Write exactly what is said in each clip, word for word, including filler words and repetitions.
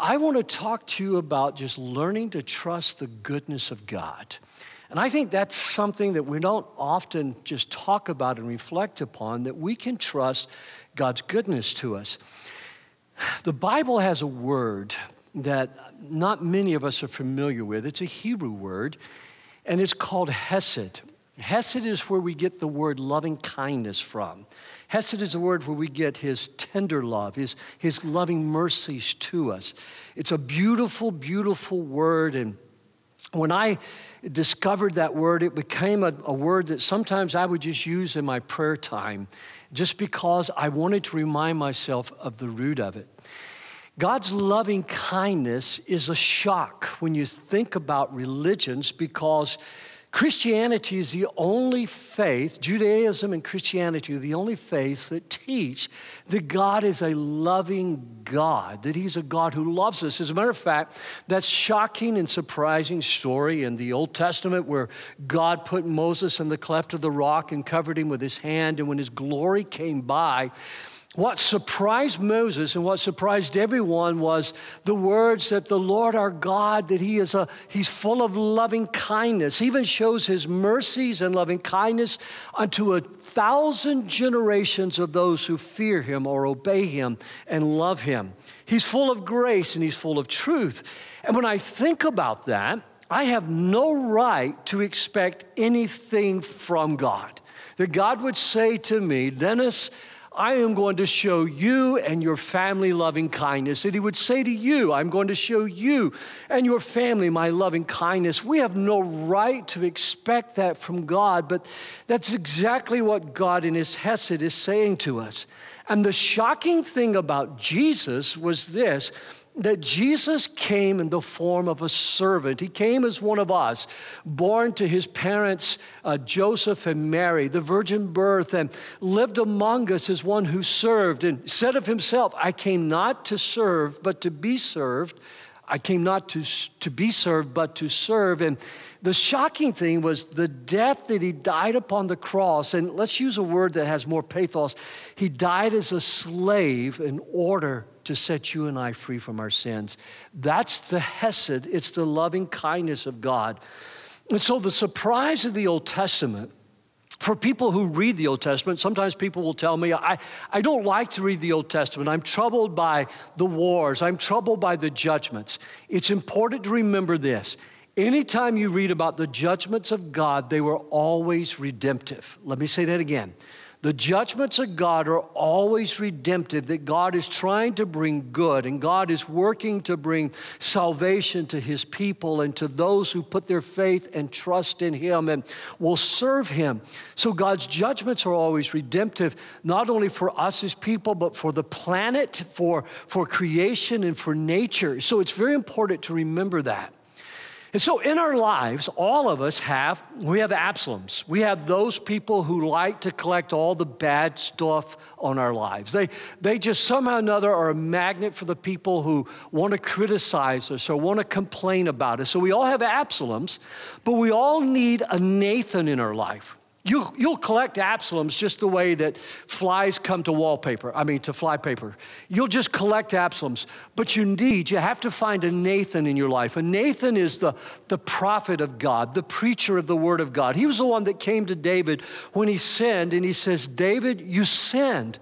I want to talk to you about just learning to trust the goodness of God. And I think that's something that we don't often just talk about and reflect upon, that we can trust God's goodness to us. The Bible has a word that not many of us are familiar with. It's a Hebrew word, and it's called chesed. Hesed is where we get the word loving kindness from. Hesed is the word where we get his tender love, his, his loving mercies to us. It's a beautiful, beautiful word. And when I discovered that word, it became a, a word that sometimes I would just use in my prayer time, just because I wanted to remind myself of the root of it. God's loving kindness is a shock when you think about religions, because Christianity is the only faith, Judaism and Christianity are the only faiths that teach that God is a loving God, that he's a God who loves us. As a matter of fact, that shocking and surprising story in the Old Testament where God put Moses in the cleft of the rock and covered him with his hand, and when his glory came by, what surprised Moses and what surprised everyone was the words that the Lord our God, that he is a, he's full of loving kindness. He even shows his mercies and loving kindness unto a thousand generations of those who fear him or obey him and love him. He's full of grace and he's full of truth. And when I think about that, I have no right to expect anything from God. That God would say to me, Dennis, I am going to show you and your family loving kindness. And he would say to you, I'm going to show you and your family my loving kindness. We have no right to expect that from God, but that's exactly what God in his Hesed is saying to us. And the shocking thing about Jesus was this, that Jesus came in the form of a servant. He came as one of us, born to his parents, uh, Joseph and Mary, the virgin birth, and lived among us as one who served, and said of himself, I came not to serve, but to be served. I came not to, to be served, but to serve. And the shocking thing was the death that he died upon the cross. And let's use a word that has more pathos. He died as a slave in order to set you and I free from our sins. That's the Hesed. It's the loving kindness of God. And so the surprise of the Old Testament, for people who read the Old Testament, sometimes people will tell me, I, I don't like to read the Old Testament. I'm troubled by the wars. I'm troubled by the judgments. It's important to remember this. Anytime you read about the judgments of God, they were always redemptive. Let me say that again. The judgments of God are always redemptive, that God is trying to bring good, and God is working to bring salvation to his people and to those who put their faith and trust in him and will serve him. So God's judgments are always redemptive, not only for us as people, but for the planet, for, for creation, and for nature. So it's very important to remember that. And so in our lives, all of us have, we have Absaloms. We have those people who like to collect all the bad stuff on our lives. They, they just somehow or another are a magnet for the people who want to criticize us or want to complain about us. So we all have Absaloms, but we all need a Nathan in our life. You, you'll collect Absaloms just the way that flies come to wallpaper, I mean to fly paper. You'll just collect Absaloms, but you need, you have to find a Nathan in your life. A Nathan is the, the prophet of God, the preacher of the word of God. He was the one that came to David when he sinned, and he says, David, you sinned.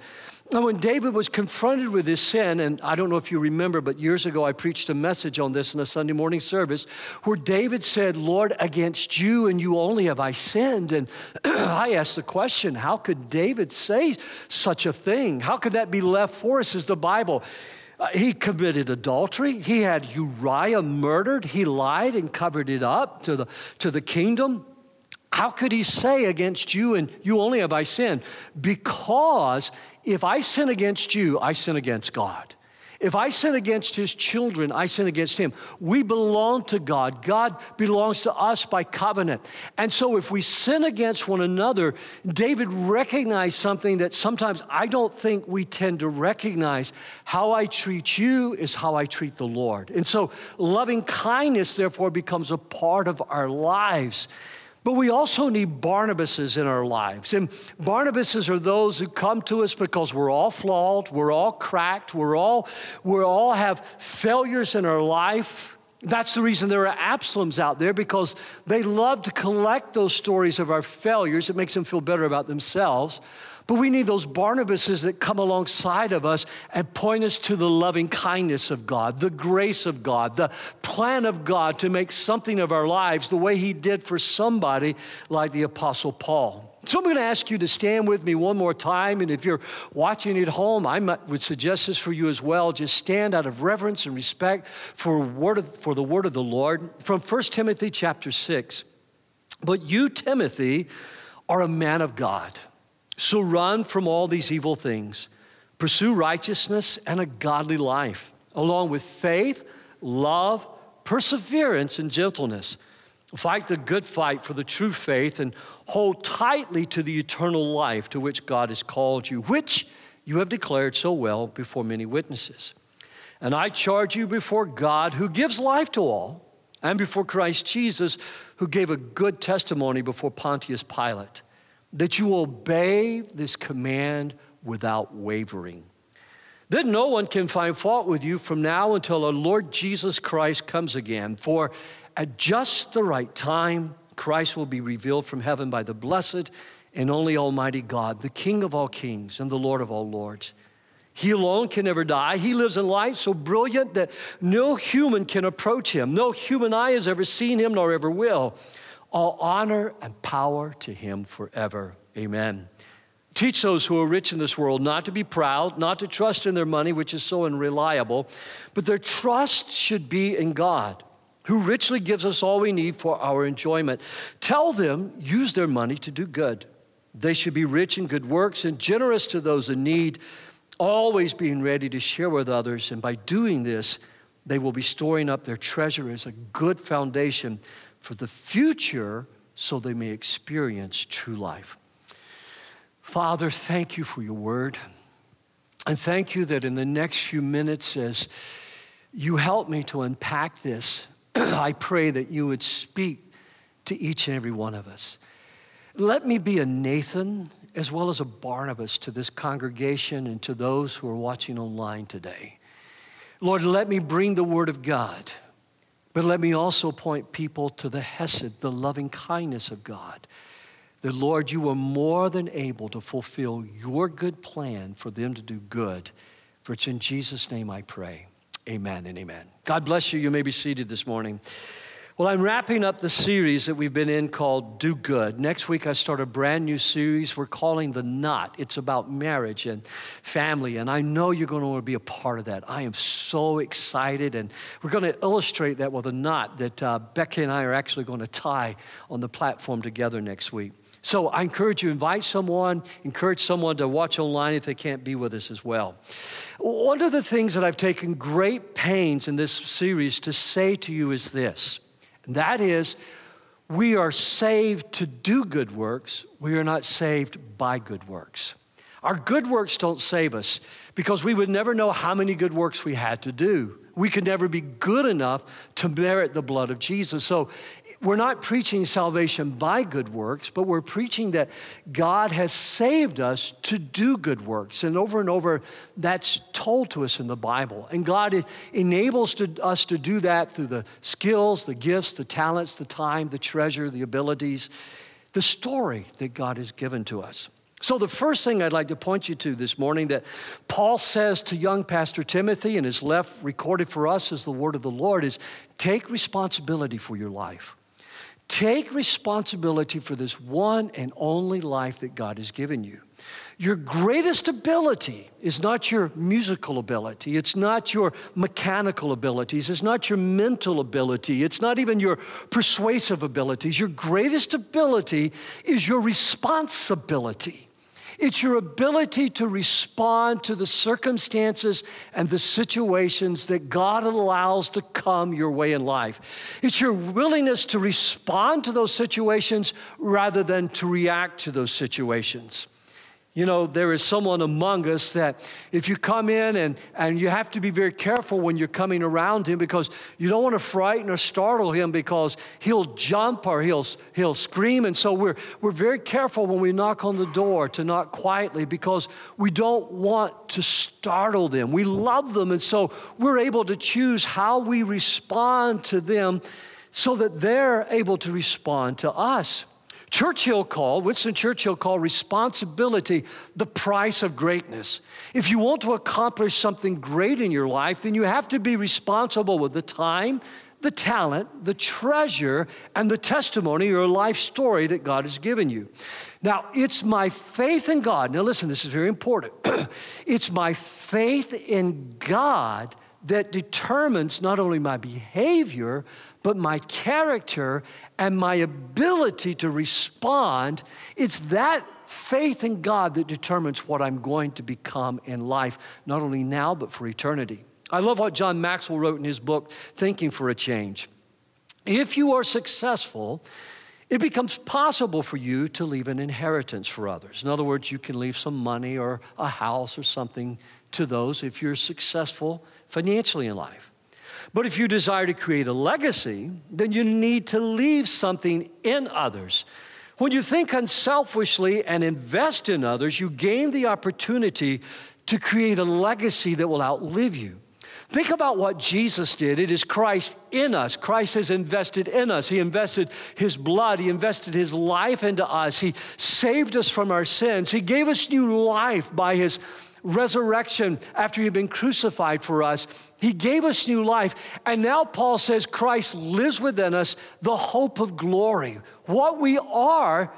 Now, when David was confronted with his sin, and I don't know if you remember, but years ago I preached a message on this in a Sunday morning service where David said, Lord, against you and you only have I sinned. And I asked the question, how could David say such a thing? How could that be left for us as the Bible? Uh, he committed adultery. He had Uriah murdered. He lied and covered it up to the, to the kingdom. How could he say against you and you only have I sinned? Because if I sin against you, I sin against God. If I sin against his children, I sin against him. We belong to God. God belongs to us by covenant. And so if we sin against one another, David recognized something that sometimes I don't think we tend to recognize. How I treat you is how I treat the Lord. And so loving kindness, therefore, becomes a part of our lives. But we also need Barnabases in our lives. And Barnabases are those who come to us because we're all flawed, we're all cracked, we're all, we all have failures in our life. That's the reason there are Absaloms out there, because they love to collect those stories of our failures. It makes them feel better about themselves. But we need those Barnabases that come alongside of us and point us to the loving kindness of God, the grace of God, the plan of God to make something of our lives the way he did for somebody like the Apostle Paul. So I'm going to ask you to stand with me one more time. And if you're watching at home, I might, would suggest this for you as well. Just stand out of reverence and respect for, word of, for the word of the Lord. From First Timothy chapter six, "But you, Timothy, are a man of God. So run from all these evil things. Pursue righteousness and a godly life, along with faith, love, perseverance, and gentleness. Fight the good fight for the true faith and hold tightly to the eternal life to which God has called you, which you have declared so well before many witnesses. And I charge you before God, who gives life to all, and before Christ Jesus, who gave a good testimony before Pontius Pilate, that you obey this command without wavering. Then no one can find fault with you from now until our Lord Jesus Christ comes again. For at just the right time, Christ will be revealed from heaven by the blessed and only Almighty God, the King of all kings and the Lord of all lords. He alone can never die. He lives in light so brilliant that no human can approach him. No human eye has ever seen him, nor ever will. All honor and power to him forever. Amen. Teach those who are rich in this world not to be proud, not to trust in their money, which is so unreliable, but their trust should be in God, who richly gives us all we need for our enjoyment. Tell them, use their money to do good. They should be rich in good works and generous to those in need, always being ready to share with others. And by doing this, they will be storing up their treasure as a good foundation for the future, so they may experience true life." Father, thank you for your word. And thank you that in the next few minutes, as you help me to unpack this, I pray that you would speak to each and every one of us. Let me be a Nathan as well as a Barnabas to this congregation and to those who are watching online today. Lord, let me bring the word of God. But let me also point people to the chesed, the loving kindness of God. That, Lord, you are more than able to fulfill your good plan for them to do good. For it's in Jesus' name I pray. Amen and amen. God bless you. You may be seated this morning. Well, I'm wrapping up the series that we've been in called Do Good. Next week, I start a brand new series we're calling The Knot. It's about marriage and family, and I know you're going to want to be a part of that. I am so excited, and we're going to illustrate that with a knot that uh, Becky and I are actually going to tie on the platform together next week. So I encourage you, invite someone, encourage someone to watch online if they can't be with us as well. One of the things that I've taken great pains in this series to say to you is this. That is, we are saved to do good works. We are not saved by good works. Our good works don't save us, because we would never know how many good works we had to do. We could never be good enough to merit the blood of Jesus. So we're not preaching salvation by good works, but we're preaching that God has saved us to do good works. And over and over, that's told to us in the Bible. And God enables to, us to do that through the skills, the gifts, the talents, the time, the treasure, the abilities, the story that God has given to us. So the first thing I'd like to point you to this morning that Paul says to young Pastor Timothy and is left recorded for us as the word of the Lord is, take responsibility for your life. Take responsibility for this one and only life that God has given you. Your greatest ability is not your musical ability. It's not your mechanical abilities. It's not your mental ability. It's not even your persuasive abilities. Your greatest ability is your responsibility. It's your ability to respond to the circumstances and the situations that God allows to come your way in life. It's your willingness to respond to those situations rather than to react to those situations. You know, there is someone among us that if you come in and, and you have to be very careful when you're coming around him, because you don't want to frighten or startle him, because he'll jump or he'll he'll scream. And so we're we're very careful when we knock on the door to knock quietly, because we don't want to startle them. We love them, and so we're able to choose how we respond to them so that they're able to respond to us. Churchill called, Winston Churchill called responsibility the price of greatness. If you want to accomplish something great in your life, then you have to be responsible with the time, the talent, the treasure, and the testimony or life story that God has given you. Now, it's my faith in God. Now, listen, this is very important. It's my faith in God that determines not only my behavior, but my character and my ability to respond. It's that faith in God that determines what I'm going to become in life, not only now, but for eternity. I love what John Maxwell wrote in his book, Thinking for a Change. If you are successful, it becomes possible for you to leave an inheritance for others. In other words, you can leave some money or a house or something to those if you're successful financially in life. But if you desire to create a legacy, then you need to leave something in others. When you think unselfishly and invest in others, you gain the opportunity to create a legacy that will outlive you. Think about what Jesus did. It is Christ in us. Christ has invested in us. He invested his blood. He invested his life into us. He saved us from our sins. He gave us new life by his resurrection after he had been crucified for us. He gave us new life. And now Paul says Christ lives within us, the hope of glory. What we are,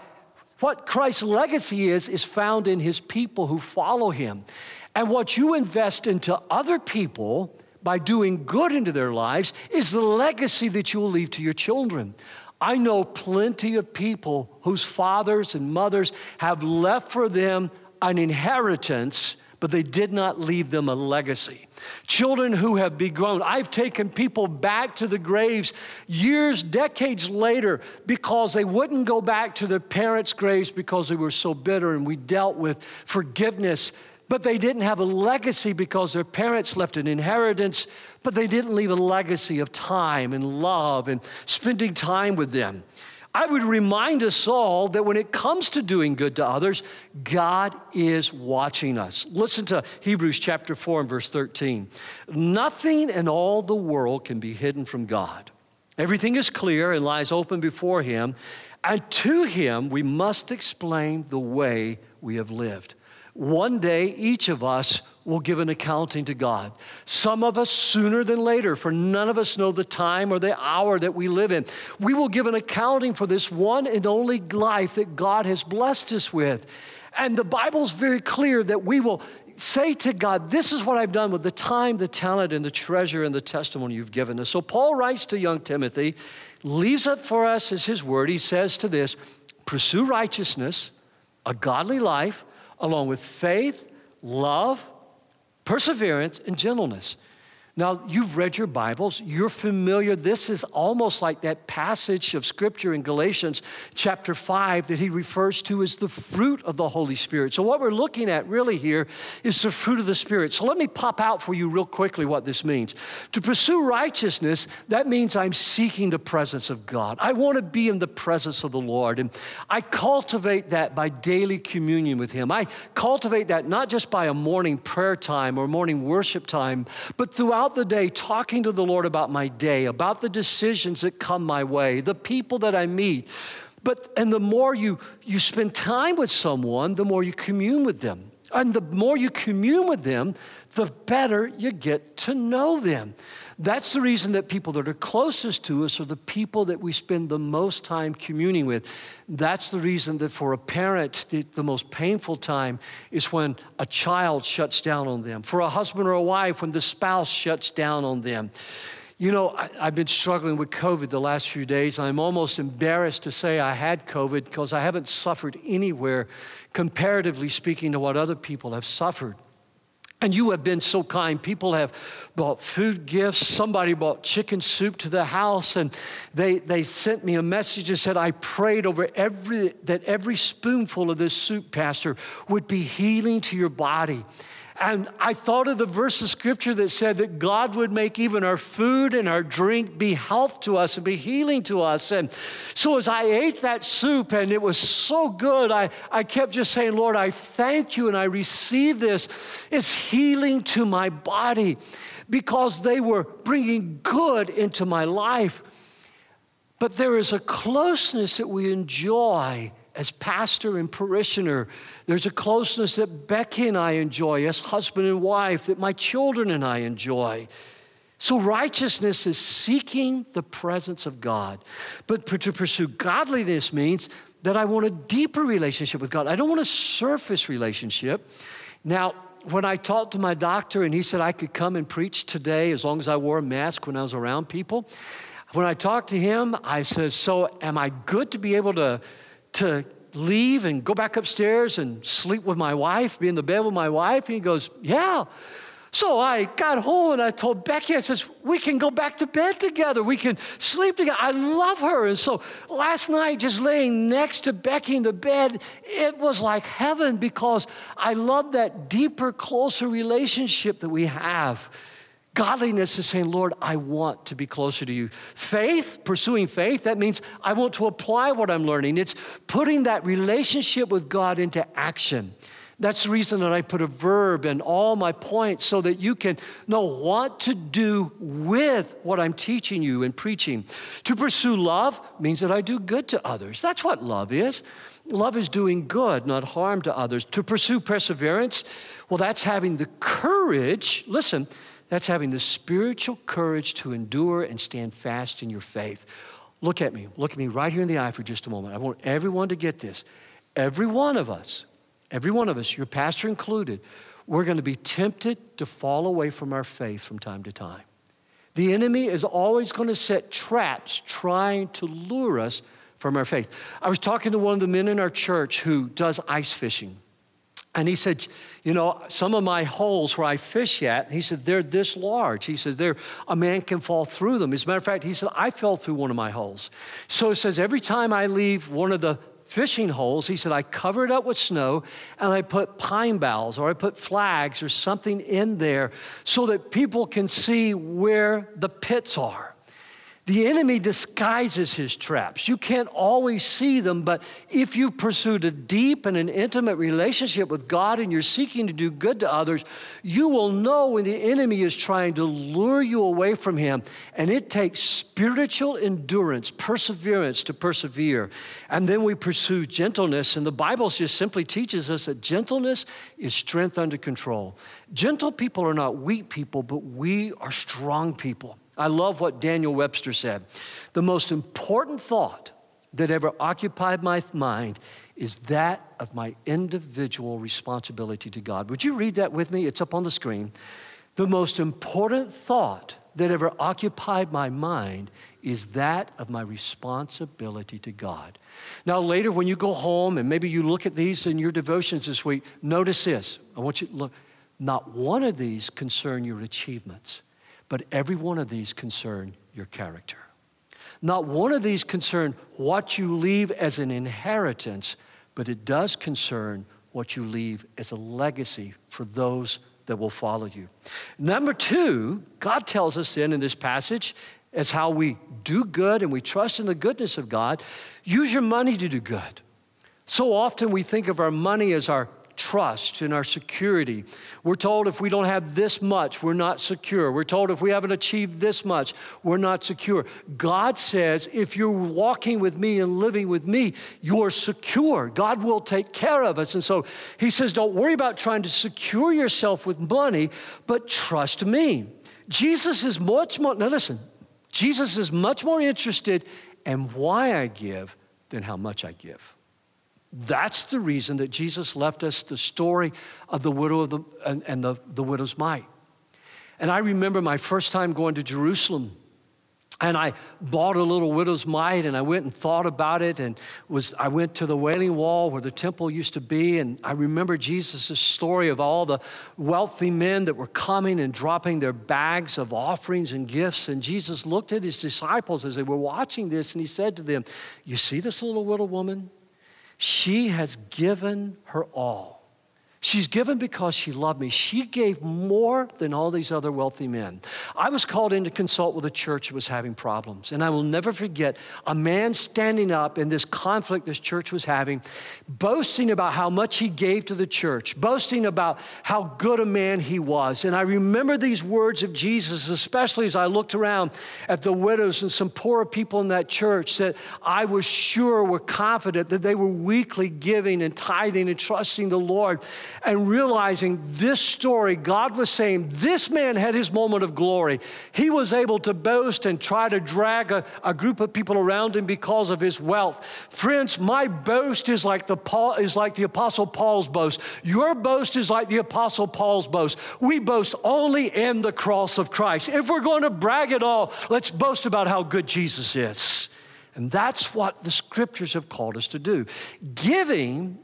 what Christ's legacy is, is found in his people who follow him. And what you invest into other people by doing good into their lives is the legacy that you will leave to your children. I know plenty of people whose fathers and mothers have left for them an inheritance, but they did not leave them a legacy. Children who have begrown. I've taken people back to the graves years, decades later, because they wouldn't go back to their parents' graves because they were so bitter, and we dealt with forgiveness. But they didn't have a legacy because their parents left an inheritance, but they didn't leave a legacy of time and love and spending time with them. I would remind us all that when it comes to doing good to others, God is watching us. Listen to Hebrews chapter four and verse thirteen. Nothing in all the world can be hidden from God. Everything is clear and lies open before him, and to him we must explain the way we have lived. One day, each of us will give an accounting to God. Some of us sooner than later, for none of us know the time or the hour that we live in. We will give an accounting for this one and only life that God has blessed us with. And the Bible's very clear that we will say to God, this is what I've done with the time, the talent, and the treasure, and the testimony you've given us. So Paul writes to young Timothy, leaves up for us as his word. He says to this, pursue righteousness, a godly life, along with faith, love, perseverance, and gentleness. Now, you've read your Bibles. You're familiar. This is almost like that passage of Scripture in Galatians chapter five that he refers to as the fruit of the Holy Spirit. So what we're looking at really here is the fruit of the Spirit. So let me pop out for you real quickly what this means. To pursue righteousness, that means I'm seeking the presence of God. I want to be in the presence of the Lord. And I cultivate that by daily communion with him. I cultivate that not just by a morning prayer time or morning worship time, but throughout the day, talking to the Lord about my day, about the decisions that come my way, the people that I meet. But, and the more you, you spend time with someone, the more you commune with them. And the more you commune with them, the better you get to know them. That's the reason that people that are closest to us are the people that we spend the most time communing with. That's the reason that for a parent, the, the most painful time is when a child shuts down on them. For a husband or a wife, when the spouse shuts down on them. You know, I, I've been struggling with COVID the last few days. I'm almost embarrassed to say I had COVID because I haven't suffered anywhere, comparatively speaking, to what other people have suffered. And you have been so kind. People have bought food gifts. Somebody bought chicken soup to the house, and they they sent me a message and said, I prayed over every that every spoonful of this soup, Pastor, would be healing to your body. And I thought of the verse of Scripture that said that God would make even our food and our drink be health to us and be healing to us. And so as I ate that soup, and it was so good, I, I kept just saying, Lord, I thank you and I receive this. It's healing to my body because they were bringing good into my life. But there is a closeness that we enjoy as pastor and parishioner. There's a closeness that Becky and I enjoy as husband and wife, that my children and I enjoy. So righteousness is seeking the presence of God. But to pursue godliness means that I want a deeper relationship with God. I don't want a surface relationship. Now, when I talked to my doctor and he said I could come and preach today as long as I wore a mask when I was around people, when I talked to him, I said, so am I good to be able to to leave and go back upstairs and sleep with my wife, be in the bed with my wife? And he goes, yeah. So I got home and I told Becky, I says, we can go back to bed together. We can sleep together. I love her. And so last night, just laying next to Becky in the bed, it was like heaven because I love that deeper, closer relationship that we have. Godliness is saying, Lord, I want to be closer to you. Faith, pursuing faith, that means I want to apply what I'm learning. It's putting that relationship with God into action. That's the reason that I put a verb in all my points so that you can know what to do with what I'm teaching you and preaching. To pursue love means that I do good to others. That's what love is. Love is doing good, not harm to others. To pursue perseverance, well, that's having the courage, listen, that's having the spiritual courage to endure and stand fast in your faith. Look at me. Look at me right here in the eye for just a moment. I want everyone to get this. Every one of us, every one of us, your pastor included, we're going to be tempted to fall away from our faith from time to time. The enemy is always going to set traps trying to lure us from our faith. I was talking to one of the men in our church who does ice fishing. And he said, you know, some of my holes where I fish at, he said, they're this large. He says, they're, a man can fall through them. As a matter of fact, he said, I fell through one of my holes. So he says, every time I leave one of the fishing holes, he said, I cover it up with snow and I put pine boughs or I put flags or something in there so that people can see where the pits are. The enemy disguises his traps. You can't always see them, but if you've pursued a deep and an intimate relationship with God and you're seeking to do good to others, you will know when the enemy is trying to lure you away from him. And it takes spiritual endurance, perseverance to persevere. And then we pursue gentleness. And the Bible just simply teaches us that gentleness is strength under control. Gentle people are not weak people, but we are strong people. I love what Daniel Webster said. The most important thought that ever occupied my mind is that of my individual responsibility to God. Would you read that with me? It's up on the screen. The most important thought that ever occupied my mind is that of my responsibility to God. Now, later when you go home and maybe you look at these in your devotions this week, notice this. I want you to look. Not one of these concern your achievements. But every one of these concern your character. Not one of these concern what you leave as an inheritance, but it does concern what you leave as a legacy for those that will follow you. Number two, God tells us then in this passage, as how we do good and we trust in the goodness of God, use your money to do good. So often we think of our money as our trust in our security. We're told if we don't have this much, we're not secure. We're told if we haven't achieved this much, we're not secure. God says, if you're walking with me and living with me, you're secure. God will take care of us. And so he says, don't worry about trying to secure yourself with money, but trust me. Jesus is much more, now listen, Jesus is much more interested in why I give than how much I give. That's the reason that Jesus left us the story of the widow of the, and, and the, the widow's mite. And I remember my first time going to Jerusalem. And I bought a little widow's mite, and I went and thought about it, and was I went to the Wailing Wall where the temple used to be, and I remember Jesus' story of all the wealthy men that were coming and dropping their bags of offerings and gifts, and Jesus looked at his disciples as they were watching this, and he said to them, "You see this little widow woman? She has given her all. She's given because she loved me. She gave more than all these other wealthy men." I was called in to consult with a church that was having problems. And I will never forget a man standing up in this conflict this church was having, boasting about how much he gave to the church, boasting about how good a man he was. And I remember these words of Jesus, especially as I looked around at the widows and some poorer people in that church that I was sure were confident that they were weekly giving and tithing and trusting the Lord. And realizing this story, God was saying, this man had his moment of glory. He was able to boast and try to drag a, a group of people around him because of his wealth. Friends, my boast is like the Paul, is like the Apostle Paul's boast. Your boast is like the Apostle Paul's boast. We boast only in the cross of Christ. If we're going to brag at all, let's boast about how good Jesus is. And that's what the Scriptures have called us to do. Giving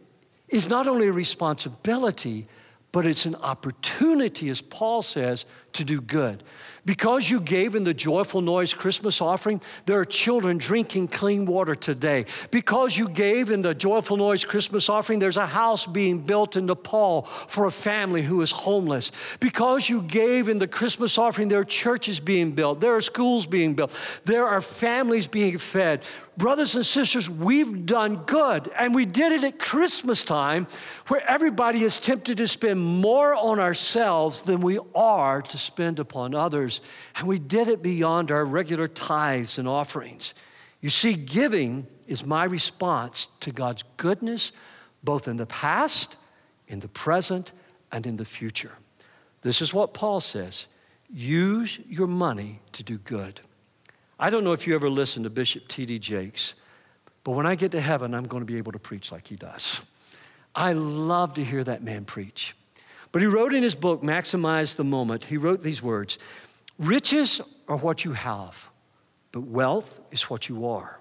is not only a responsibility, but it's an opportunity, as Paul says, to do good. Because you gave in the Joyful Noise Christmas offering, there are children drinking clean water today. Because you gave in the Joyful Noise Christmas offering, there's a house being built in Nepal for a family who is homeless. Because you gave in the Christmas offering, there are churches being built. There are schools being built. There are families being fed. Brothers and sisters, we've done good, and we did it at Christmas time, where everybody is tempted to spend more on ourselves than we are to spend upon others, and we did it beyond our regular tithes and offerings. You see, giving is my response to God's goodness, both in the past, in the present, and in the future. This is what Paul says, use your money to do good. I don't know if you ever listened to Bishop T D Jakes, but when I get to heaven, I'm going to be able to preach like he does. I love to hear that man preach. But he wrote in his book, Maximize the Moment, he wrote these words, riches are what you have, but wealth is what you are.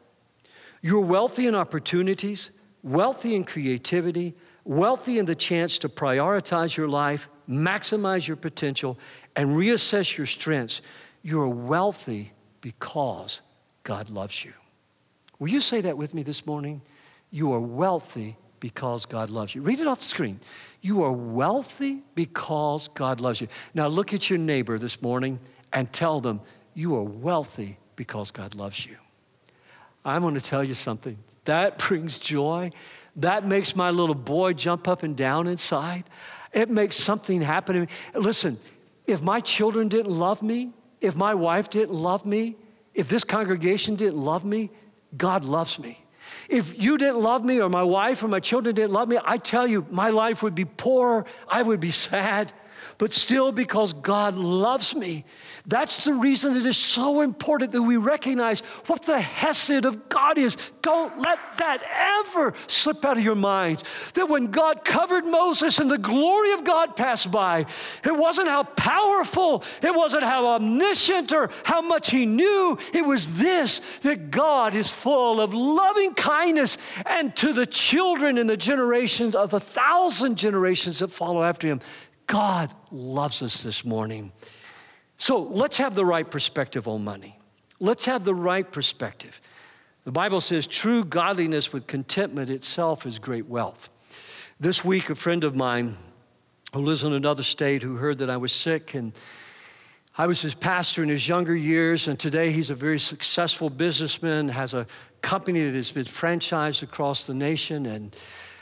You're wealthy in opportunities, wealthy in creativity, wealthy in the chance to prioritize your life, maximize your potential, and reassess your strengths. You're wealthy because God loves you. Will you say that with me this morning? You are wealthy because God loves you. Read it off the screen. You are wealthy because God loves you. Now look at your neighbor this morning and tell them, you are wealthy because God loves you. I'm going to tell you something. That brings joy. That makes my little boy jump up and down inside. It makes something happen to me. Listen, if my children didn't love me, if my wife didn't love me, if this congregation didn't love me, God loves me. If you didn't love me or my wife or my children didn't love me, I tell you, my life would be poor, I would be sad, but still because God loves me. That's the reason it is so important that we recognize what the chesed of God is. Don't let that ever slip out of your mind. That when God covered Moses and the glory of God passed by, it wasn't how powerful, it wasn't how omniscient or how much he knew. It was this, that God is full of loving kindness and to the children in the generations of a thousand generations that follow after him. God loves us this morning. So let's have the right perspective on money. Let's have the right perspective. The Bible says true godliness with contentment itself is great wealth. This week, a friend of mine who lives in another state who heard that I was sick, and I was his pastor in his younger years, and today he's a very successful businessman, has a company that has been franchised across the nation, and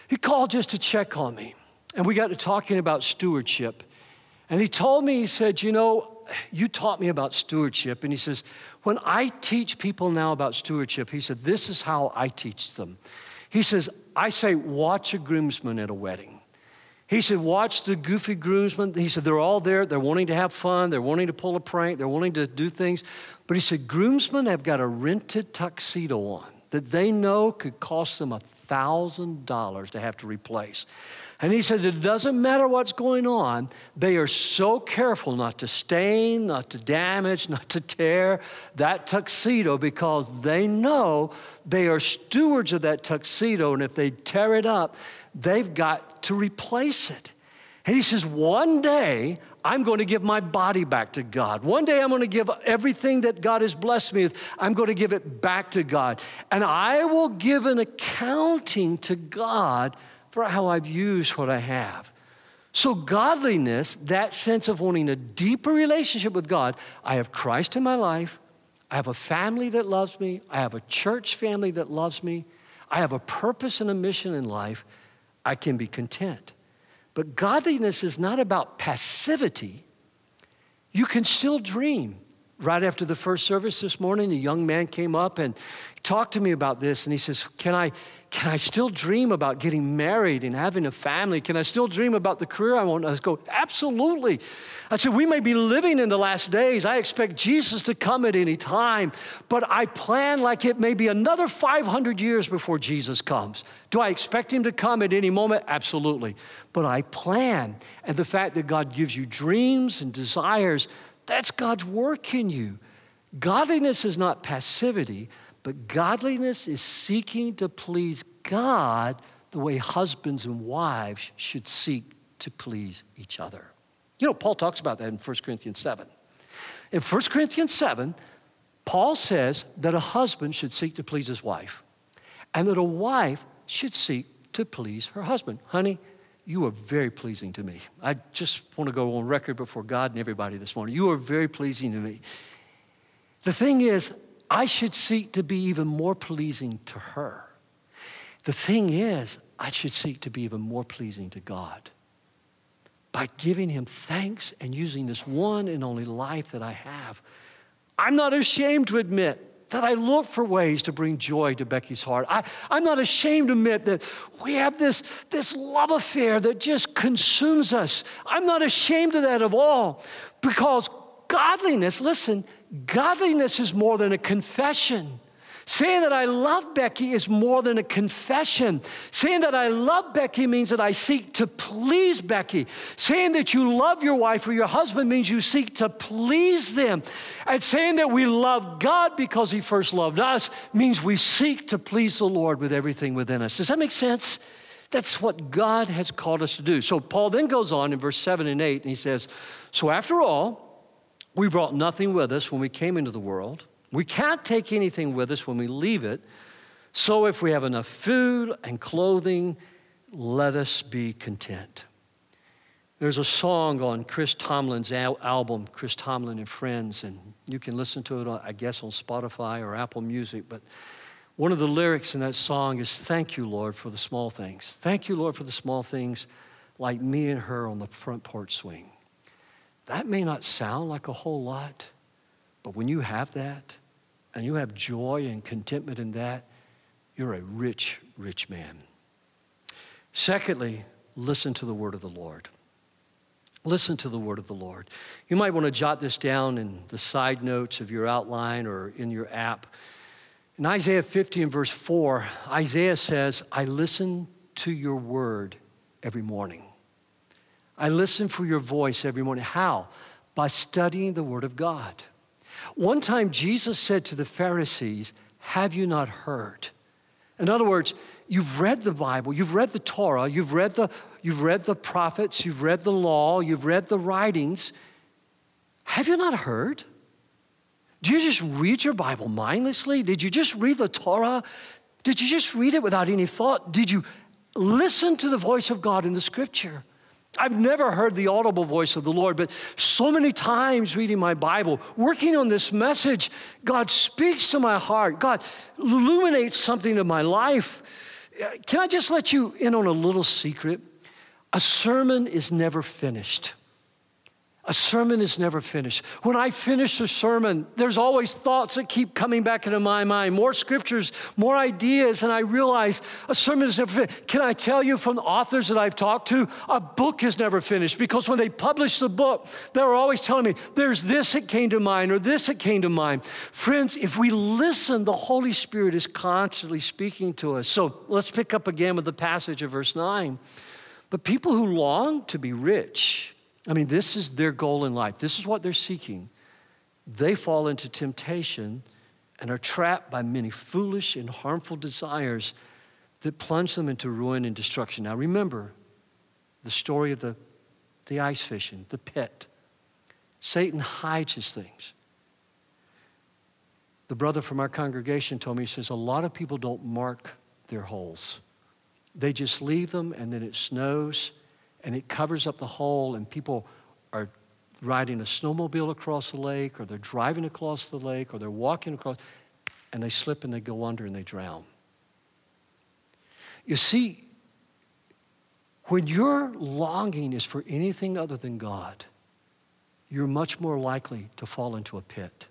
he called just to check on me. And we got to talking about stewardship. And he told me, he said, you know, you taught me about stewardship. And he says, when I teach people now about stewardship, he said, this is how I teach them. He says, I say, watch a groomsman at a wedding. He said, watch the goofy groomsmen. He said, they're all there. They're wanting to have fun. They're wanting to pull a prank. They're wanting to do things. But he said, groomsmen have got a rented tuxedo on that they know could cost them a one thousand dollars to have to replace. And he says it doesn't matter what's going on. They are so careful not to stain, not to damage, not to tear that tuxedo because they know they are stewards of that tuxedo. And if they tear it up, they've got to replace it. And he says, one day, I'm going to give my body back to God. One day I'm going to give everything that God has blessed me with, I'm going to give it back to God. And I will give an accounting to God for how I've used what I have. So godliness, that sense of wanting a deeper relationship with God, I have Christ in my life, I have a family that loves me, I have a church family that loves me, I have a purpose and a mission in life, I can be content. But godliness is not about passivity. You can still dream. Right after the first service this morning, a young man came up and talked to me about this, and he says, can I, can I still dream about getting married and having a family? Can I still dream about the career I want? I go, absolutely. I said, we may be living in the last days. I expect Jesus to come at any time, but I plan like it may be another five hundred years before Jesus comes. Do I expect him to come at any moment? Absolutely. But I plan, and the fact that God gives you dreams and desires, that's God's work in you. Godliness is not passivity, but godliness is seeking to please God the way husbands and wives should seek to please each other. You know, Paul talks about that in First Corinthians seven. In First Corinthians seven, Paul says that a husband should seek to please his wife and that a wife should seek to please her husband. Honey, you are very pleasing to me. I just want to go on record before God and everybody this morning. You are very pleasing to me. The thing is, I should seek to be even more pleasing to her. The thing is, I should seek to be even more pleasing to God by giving him thanks and using this one and only life that I have. I'm not ashamed to admit that I look for ways to bring joy to Becky's heart. I, I'm not ashamed to admit that we have this, this love affair that just consumes us. I'm not ashamed of that at all because godliness, listen, godliness is more than a confession. Saying that I love Becky is more than a confession. Saying that I love Becky means that I seek to please Becky. Saying that you love your wife or your husband means you seek to please them. And saying that we love God because he first loved us means we seek to please the Lord with everything within us. Does that make sense? That's what God has called us to do. So Paul then goes on in verse seven and eight, and he says, so after all, we brought nothing with us when we came into the world. We can't take anything with us when we leave it. So if we have enough food and clothing, let us be content. There's a song on Chris Tomlin's al- album, Chris Tomlin and Friends, and you can listen to it, I guess, on Spotify or Apple Music. But one of the lyrics in that song is, thank you, Lord, for the small things. Thank you, Lord, for the small things like me and her on the front porch swing. That may not sound like a whole lot, but when you have that, and you have joy and contentment in that, you're a rich, rich man. Secondly, listen to the word of the Lord. Listen to the word of the Lord. You might want to jot this down in the side notes of your outline or in your app. In Isaiah fifty and verse four, Isaiah says, I listen to your word every morning. I listen for your voice every morning. How? By studying the word of God. One time, Jesus said to the Pharisees, have you not heard? In other words, you've read the Bible, you've read the Torah, you've read the, you've read the prophets, you've read the law, you've read the writings. Have you not heard? Do you just read your Bible mindlessly? Did you just read the Torah? Did you just read it without any thought? Did you listen to the voice of God in the Scripture? I've never heard the audible voice of the Lord, but so many times reading my Bible, working on this message, God speaks to my heart. God illuminates something in my life. Can I just let you in on a little secret? A sermon is never finished. A sermon is never finished. When I finish a sermon, there's always thoughts that keep coming back into my mind, more scriptures, more ideas, and I realize a sermon is never finished. Can I tell you from authors that I've talked to, a book is never finished, because when they publish the book, they're always telling me, there's this that came to mind, or this that came to mind. Friends, if we listen, the Holy Spirit is constantly speaking to us. So let's pick up again with the passage of verse nine. But people who long to be rich, I mean, this is their goal in life. This is what they're seeking. They fall into temptation and are trapped by many foolish and harmful desires that plunge them into ruin and destruction. Now, remember the story of the, the ice fishing, the pit. Satan hides his things. The brother from our congregation told me, he says, a lot of people don't mark their holes. They just leave them, and then it snows, and it covers up the hole, and people are riding a snowmobile across the lake, or they're driving across the lake, or they're walking across, and they slip and they go under and they drown. You see, when your longing is for anything other than God, you're much more likely to fall into a pit.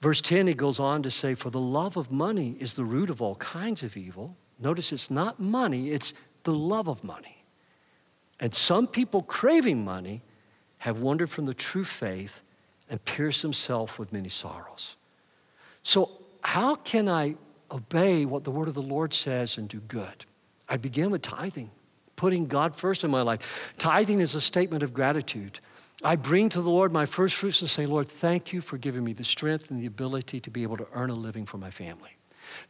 Verse ten, he goes on to say, for the love of money is the root of all kinds of evil. Notice it's not money, it's the love of money. And some people craving money have wandered from the true faith and pierced themselves with many sorrows. So how can I obey what the word of the Lord says and do good? I begin with tithing, putting God first in my life. Tithing is a statement of gratitude. I bring to the Lord my first fruits and say, Lord, thank you for giving me the strength and the ability to be able to earn a living for my family.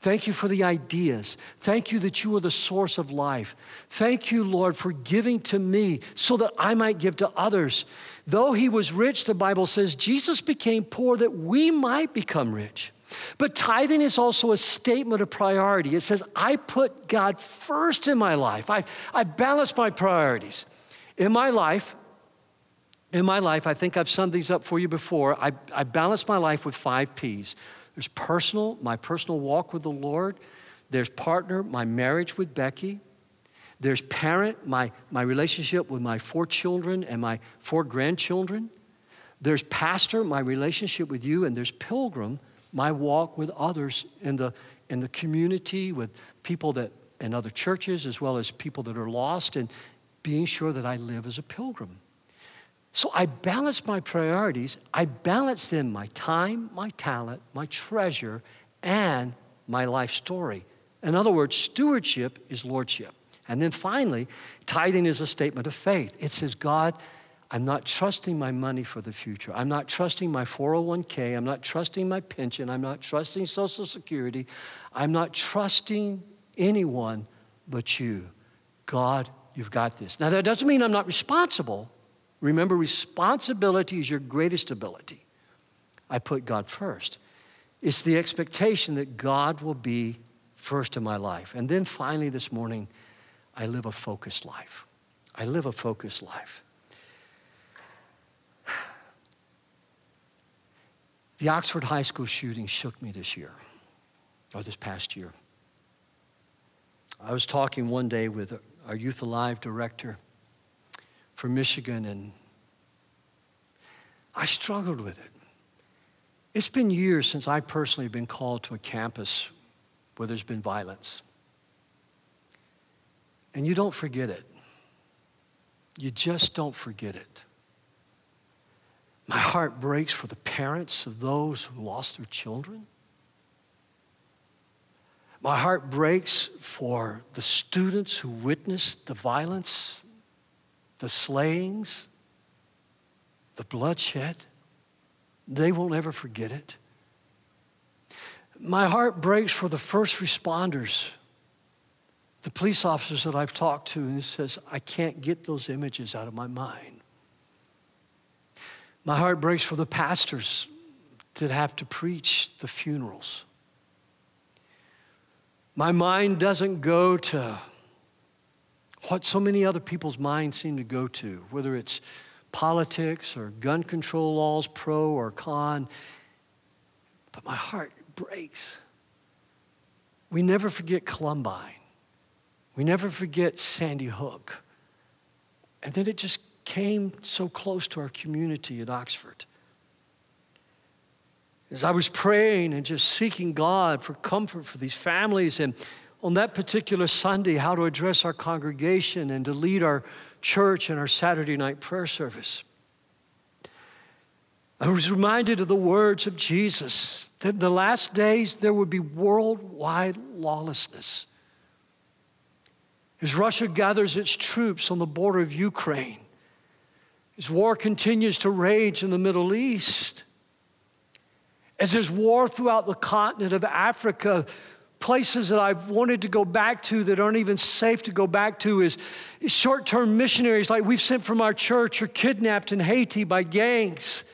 Thank you for the ideas. Thank you that you are the source of life. Thank you, Lord, for giving to me so that I might give to others. Though he was rich, the Bible says, Jesus became poor that we might become rich. But tithing is also a statement of priority. It says, I put God first in my life. I, I balance my priorities. In my life, in my life, I think I've summed these up for you before. I, I balance my life with five P's. There's personal, my personal walk with the Lord. There's partner, my marriage with Becky. There's parent, my, my relationship with my four children and my four grandchildren. There's pastor, my relationship with you. And there's pilgrim, my walk with others in the, in the community, with people that, in other churches, as well as people that are lost, and being sure that I live as a pilgrim. So I balance my priorities. I balance them, my time, my talent, my treasure, and my life story. In other words, stewardship is lordship. And then finally, tithing is a statement of faith. It says, God, I'm not trusting my money for the future. I'm not trusting my four oh one k. I'm not trusting my pension. I'm not trusting Social Security. I'm not trusting anyone but you. God, you've got this. Now, that doesn't mean I'm not responsible. Remember, responsibility is your greatest ability. I put God first. It's the expectation that God will be first in my life. And then finally this morning, I live a focused life. I live a focused life. The Oxford High School shooting shook me this year, or this past year. I was talking one day with our Youth Alive director for Michigan, and I struggled with it. It's been years since I personally have been called to a campus where there's been violence. And you don't forget it. You just don't forget it. My heart breaks for the parents of those who lost their children. My heart breaks for the students who witnessed the violence, the slayings, the bloodshed. They won't ever forget it. My heart breaks for the first responders, the police officers that I've talked to, and it says, I can't get those images out of my mind. My heart breaks for the pastors that have to preach the funerals. My mind doesn't go to what so many other people's minds seem to go to, whether it's politics or gun control laws, pro or con, but my heart breaks. We never forget Columbine. We never forget Sandy Hook. And then it just came so close to our community at Oxford. As I was praying and just seeking God for comfort for these families, and on that particular Sunday, how to address our congregation and to lead our church in our Saturday night prayer service, I was reminded of the words of Jesus, that in the last days there would be worldwide lawlessness. As Russia gathers its troops on the border of Ukraine, as war continues to rage in the Middle East, as there's war throughout the continent of Africa, places that I've wanted to go back to that aren't even safe to go back to is, is short-term missionaries like we've sent from our church are kidnapped in Haiti by gangs.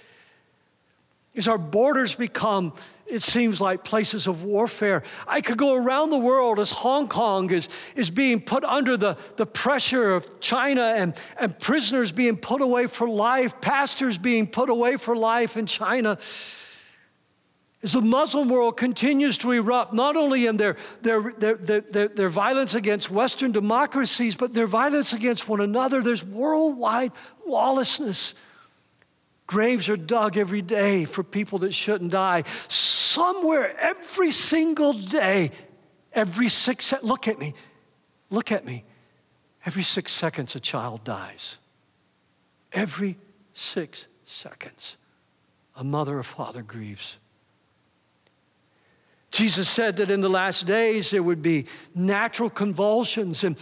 As our borders become, it seems like, places of warfare. I could go around the world as Hong Kong is, is being put under the, the pressure of China and, and prisoners being put away for life, pastors being put away for life in China. As the Muslim world continues to erupt, not only in their, their, their, their, their, their violence against Western democracies, but their violence against one another, there's worldwide lawlessness. Graves are dug every day for people that shouldn't die. Somewhere, every single day, every six seconds, look at me, look at me. Every six seconds, a child dies. Every six seconds, a mother or father grieves. Jesus said that in the last days, there would be natural convulsions, and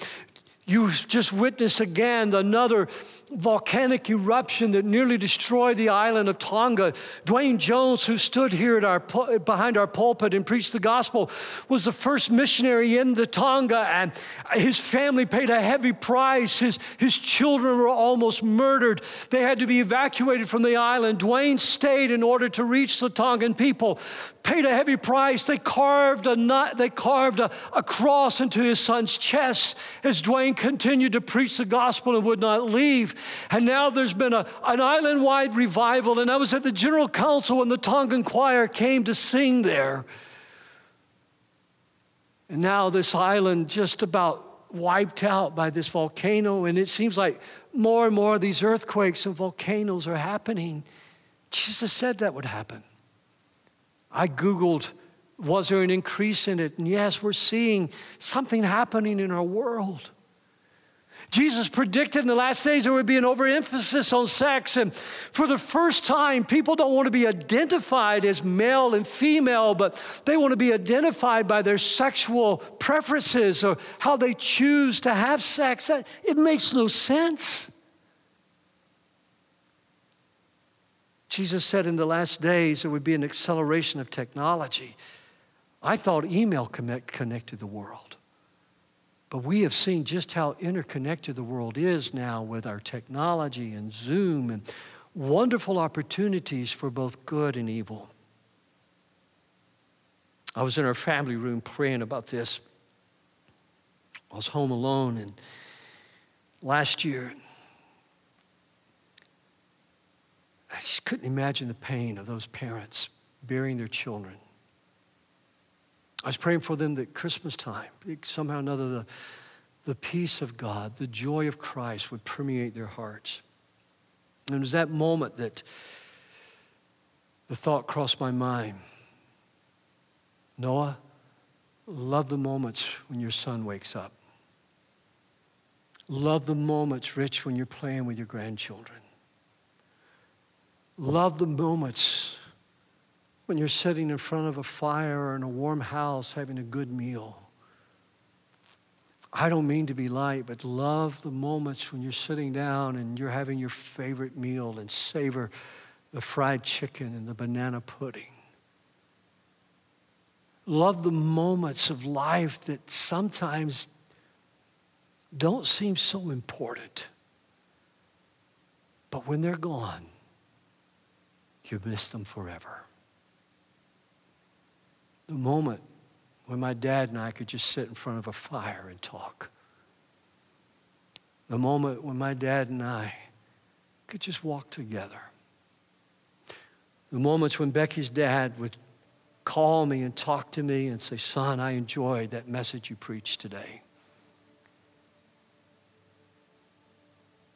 you just witnessed again another volcanic eruption that nearly destroyed the island of Tonga. Dwayne Jones, who stood here at our behind our pulpit and preached the gospel, was the first missionary in the Tonga, and his family paid a heavy price. His, his children were almost murdered. They had to be evacuated from the island. Dwayne stayed in order to reach the Tongan people, paid a heavy price. They carved a, nut, they carved a, a cross into his son's chest as Dwayne continued to preach the gospel and would not leave. And now there's been a, an island-wide revival, and I was at the General Council when the Tongan choir came to sing there. And now this island just about wiped out by this volcano, and it seems like more and more of these earthquakes and volcanoes are happening. Jesus said that would happen. I Googled, was there an increase in it? And yes, we're seeing something happening in our world. Jesus predicted in the last days there would be an overemphasis on sex, and for the first time, people don't want to be identified as male and female, but they want to be identified by their sexual preferences or how they choose to have sex. That, it makes no sense. Jesus said in the last days there would be an acceleration of technology. I thought email connect, connected the world. But we have seen just how interconnected the world is now with our technology and Zoom and wonderful opportunities for both good and evil. I was in our family room praying about this. I was home alone and last year, I just couldn't imagine the pain of those parents burying their children. I was praying for them that Christmas time, somehow or another, the, the peace of God, the joy of Christ would permeate their hearts. And it was that moment that the thought crossed my mind. Noah, love the moments when your son wakes up. Love the moments, Rich, when you're playing with your grandchildren. Love the moments when you're sitting in front of a fire or in a warm house having a good meal. I don't mean to be light, but love the moments when you're sitting down and you're having your favorite meal and savor the fried chicken and the banana pudding. Love the moments of life that sometimes don't seem so important, but when they're gone, you miss them forever. The moment when my dad and I could just sit in front of a fire and talk. The moment when my dad and I could just walk together. The moments when Becky's dad would call me and talk to me and say, son, I enjoyed that message you preached today.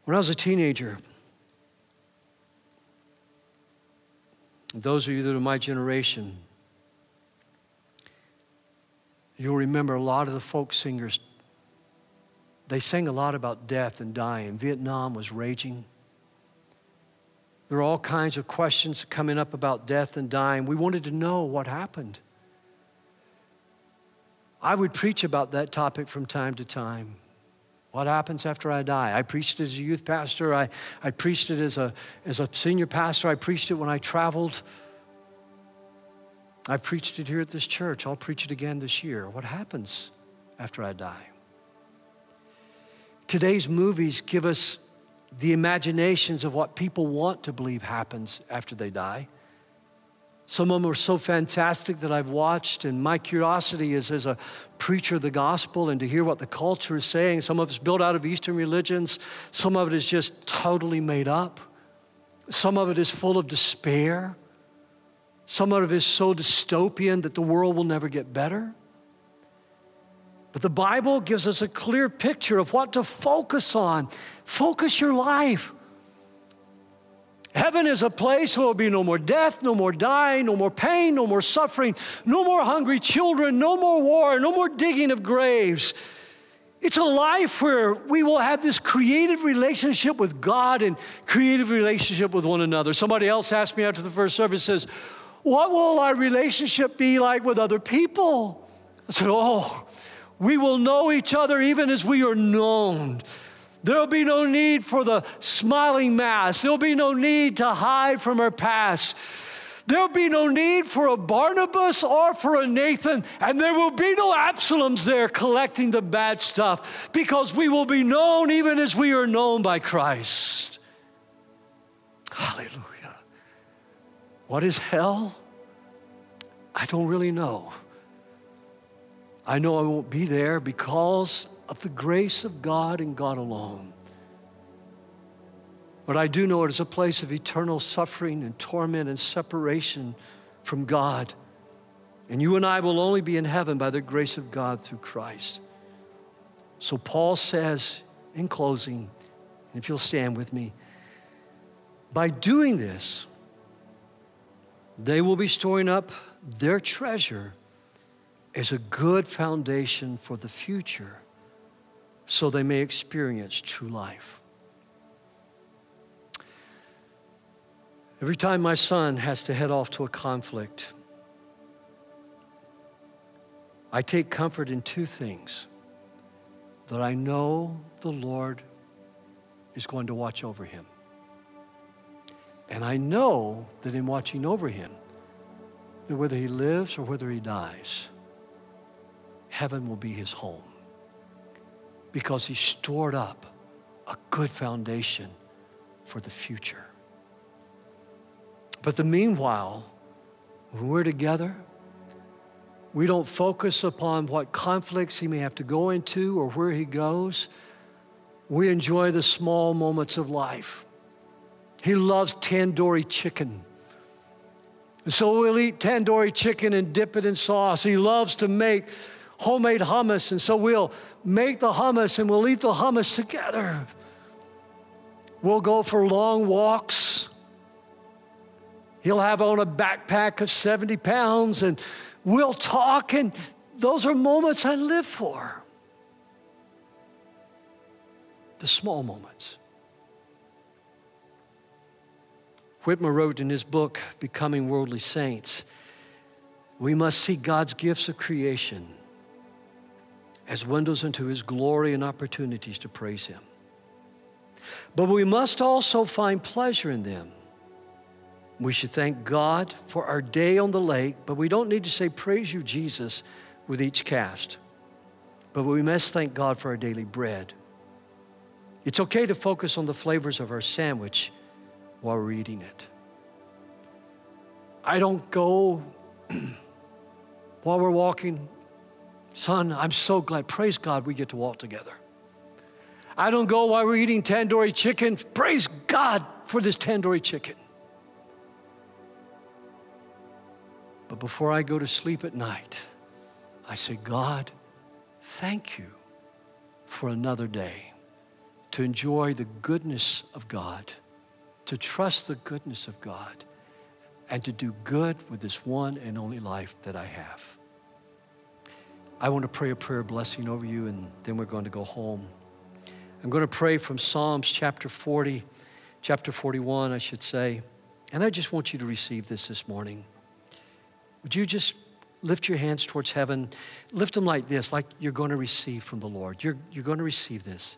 When I was a teenager, those of you that are my generation, you'll remember a lot of the folk singers. They sang a lot about death and dying. Vietnam was raging. There were all kinds of questions coming up about death and dying. We wanted to know what happened. I would preach about that topic from time to time. What happens after I die? I preached it as a youth pastor. I, I preached it as a, as a senior pastor. I preached it when I traveled. I preached it here at this church. I'll preach it again this year. What happens after I die? Today's movies give us the imaginations of what people want to believe happens after they die. Some of them are so fantastic that I've watched, and my curiosity is as a preacher of the gospel and to hear what the culture is saying. Some of it's built out of Eastern religions. Some of it is just totally made up. Some of it is full of despair. Some of it is so dystopian that the world will never get better. But the Bible gives us a clear picture of what to focus on. Focus your life. Heaven is a place where there will be no more death, no more dying, no more pain, no more suffering, no more hungry children, no more war, no more digging of graves. It's a life where we will have this creative relationship with God and creative relationship with one another. Somebody else asked me after the first service, says, what will our relationship be like with other people? I said, oh, we will know each other even as we are known. There'll be no need for the smiling mask. There'll be no need to hide from our past. There'll be no need for a Barnabas or for a Nathan. And there will be no Absaloms there collecting the bad stuff, because we will be known even as we are known by Christ. Hallelujah. What is hell? I don't really know. I know I won't be there because of the grace of God and God alone. But I do know it is a place of eternal suffering and torment and separation from God. And you and I will only be in heaven by the grace of God through Christ. So Paul says in closing, and if you'll stand with me, by doing this, they will be storing up their treasure as a good foundation for the future, so they may experience true life. Every time my son has to head off to a conflict, I take comfort in two things: that I know the Lord is going to watch over him, and I know that in watching over him, that whether he lives or whether he dies, heaven will be his home, because he stored up a good foundation for the future. But the meanwhile, when we're together, we don't focus upon what conflicts he may have to go into or where he goes. We enjoy the small moments of life. He loves tandoori chicken. So we'll eat tandoori chicken and dip it in sauce. He loves to make homemade hummus, and so we'll make the hummus and we'll eat the hummus together. We'll go for long walks. He'll have on a backpack of seventy pounds, and we'll talk, and those are moments I live for. The small moments. Whitmer wrote in his book, Becoming Worldly Saints, we must see God's gifts of creation as windows into his glory and opportunities to praise him. But we must also find pleasure in them. We should thank God for our day on the lake, but we don't need to say, praise you, Jesus, with each cast. But we must thank God for our daily bread. It's okay to focus on the flavors of our sandwich while we're eating it. I don't go while we're walking, son, I'm so glad. Praise God, we get to walk together. I don't go while we're eating tandoori chicken. Praise God for this tandoori chicken. But before I go to sleep at night, I say, God, thank you for another day to enjoy the goodness of God, to trust the goodness of God, and to do good with this one and only life that I have. I want to pray a prayer blessing over you, and then we're going to go home. I'm going to pray from Psalms chapter forty, chapter forty-one, I should say. And I just want you to receive this this morning. Would you just lift your hands towards heaven? Lift them like this, like you're going to receive from the Lord. You're, you're going to receive this.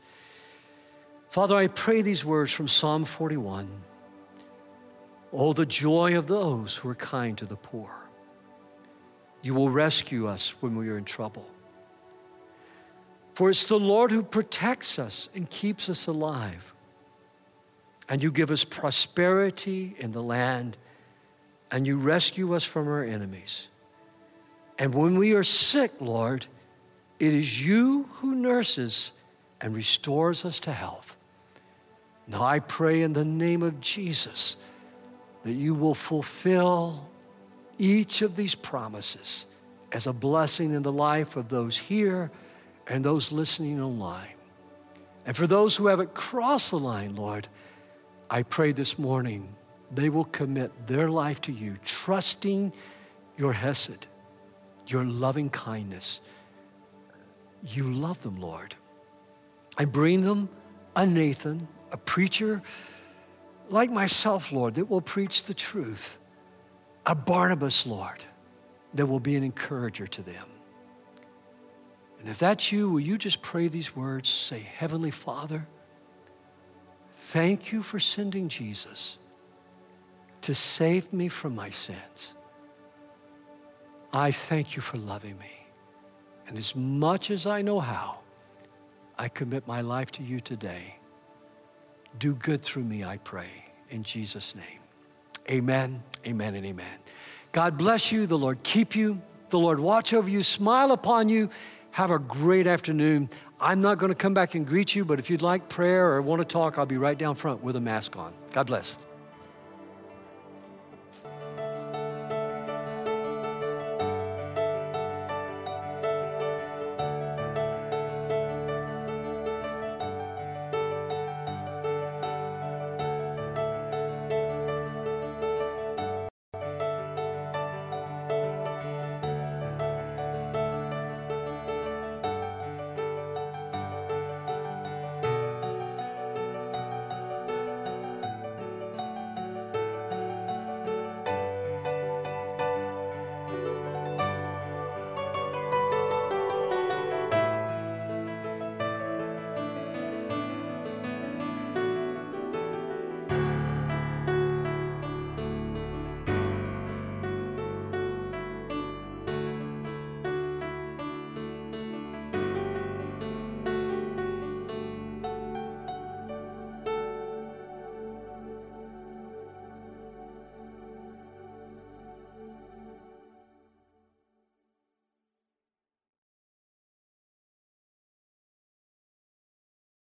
Father, I pray these words from Psalm forty-one. Oh, the joy of those who are kind to the poor. You will rescue us when we are in trouble. For it's the Lord who protects us and keeps us alive. And you give us prosperity in the land, and you rescue us from our enemies. And when we are sick, Lord, it is you who nurses and restores us to health. Now I pray in the name of Jesus that you will fulfill each of these promises as a blessing in the life of those here and those listening online. And for those who haven't crossed the line, Lord, I pray this morning they will commit their life to you, trusting your chesed, your loving kindness. You love them, Lord. And bring them a Nathan, a preacher like myself, Lord, that will preach the truth, a Barnabas, Lord, that will be an encourager to them. And if that's you, will you just pray these words? Say, Heavenly Father, thank you for sending Jesus to save me from my sins. I thank you for loving me. And as much as I know how, I commit my life to you today. Do good through me, I pray, in Jesus' name. Amen, amen, and amen. God bless you. The Lord keep you. The Lord watch over you, smile upon you. Have a great afternoon. I'm not going to come back and greet you, but if you'd like prayer or want to talk, I'll be right down front with a mask on. God bless.